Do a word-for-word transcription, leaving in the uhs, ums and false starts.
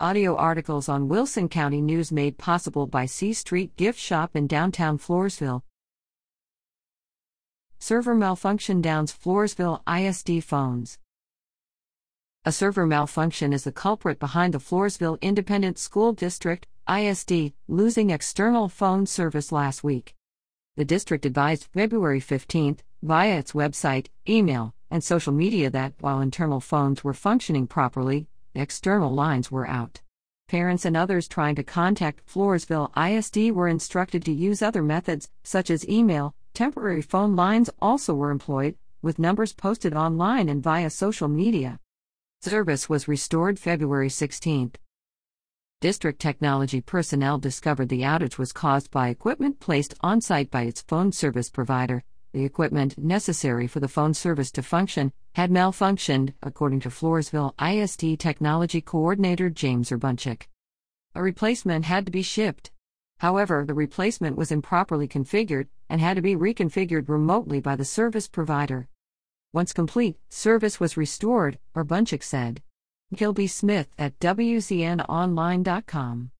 Audio articles on Wilson County News made possible by C Street Gift Shop in downtown Floresville. Server malfunction downs Floresville I S D phones. A server malfunction is the culprit behind the Floresville Independent School District, I S D, losing external phone service last week. The district advised February fifteenth, via its website, email, and social media that, while internal phones were functioning properly, external lines were out. Parents and others trying to contact Floresville I S D were instructed to use other methods, such as email. Temporary phone lines also were employed, with numbers posted online and via social media. Service was restored February sixteenth. District technology personnel discovered the outage was caused by equipment placed on-site by its phone service provider. The equipment necessary for the phone service to function had malfunctioned, according to Floresville I S D Technology Coordinator James Urbunchik. A replacement had to be shipped. However, the replacement was improperly configured and had to be reconfigured remotely by the service provider. Once complete, service was restored, Urbunchik said. Kilby Smith at W Z N online dot com.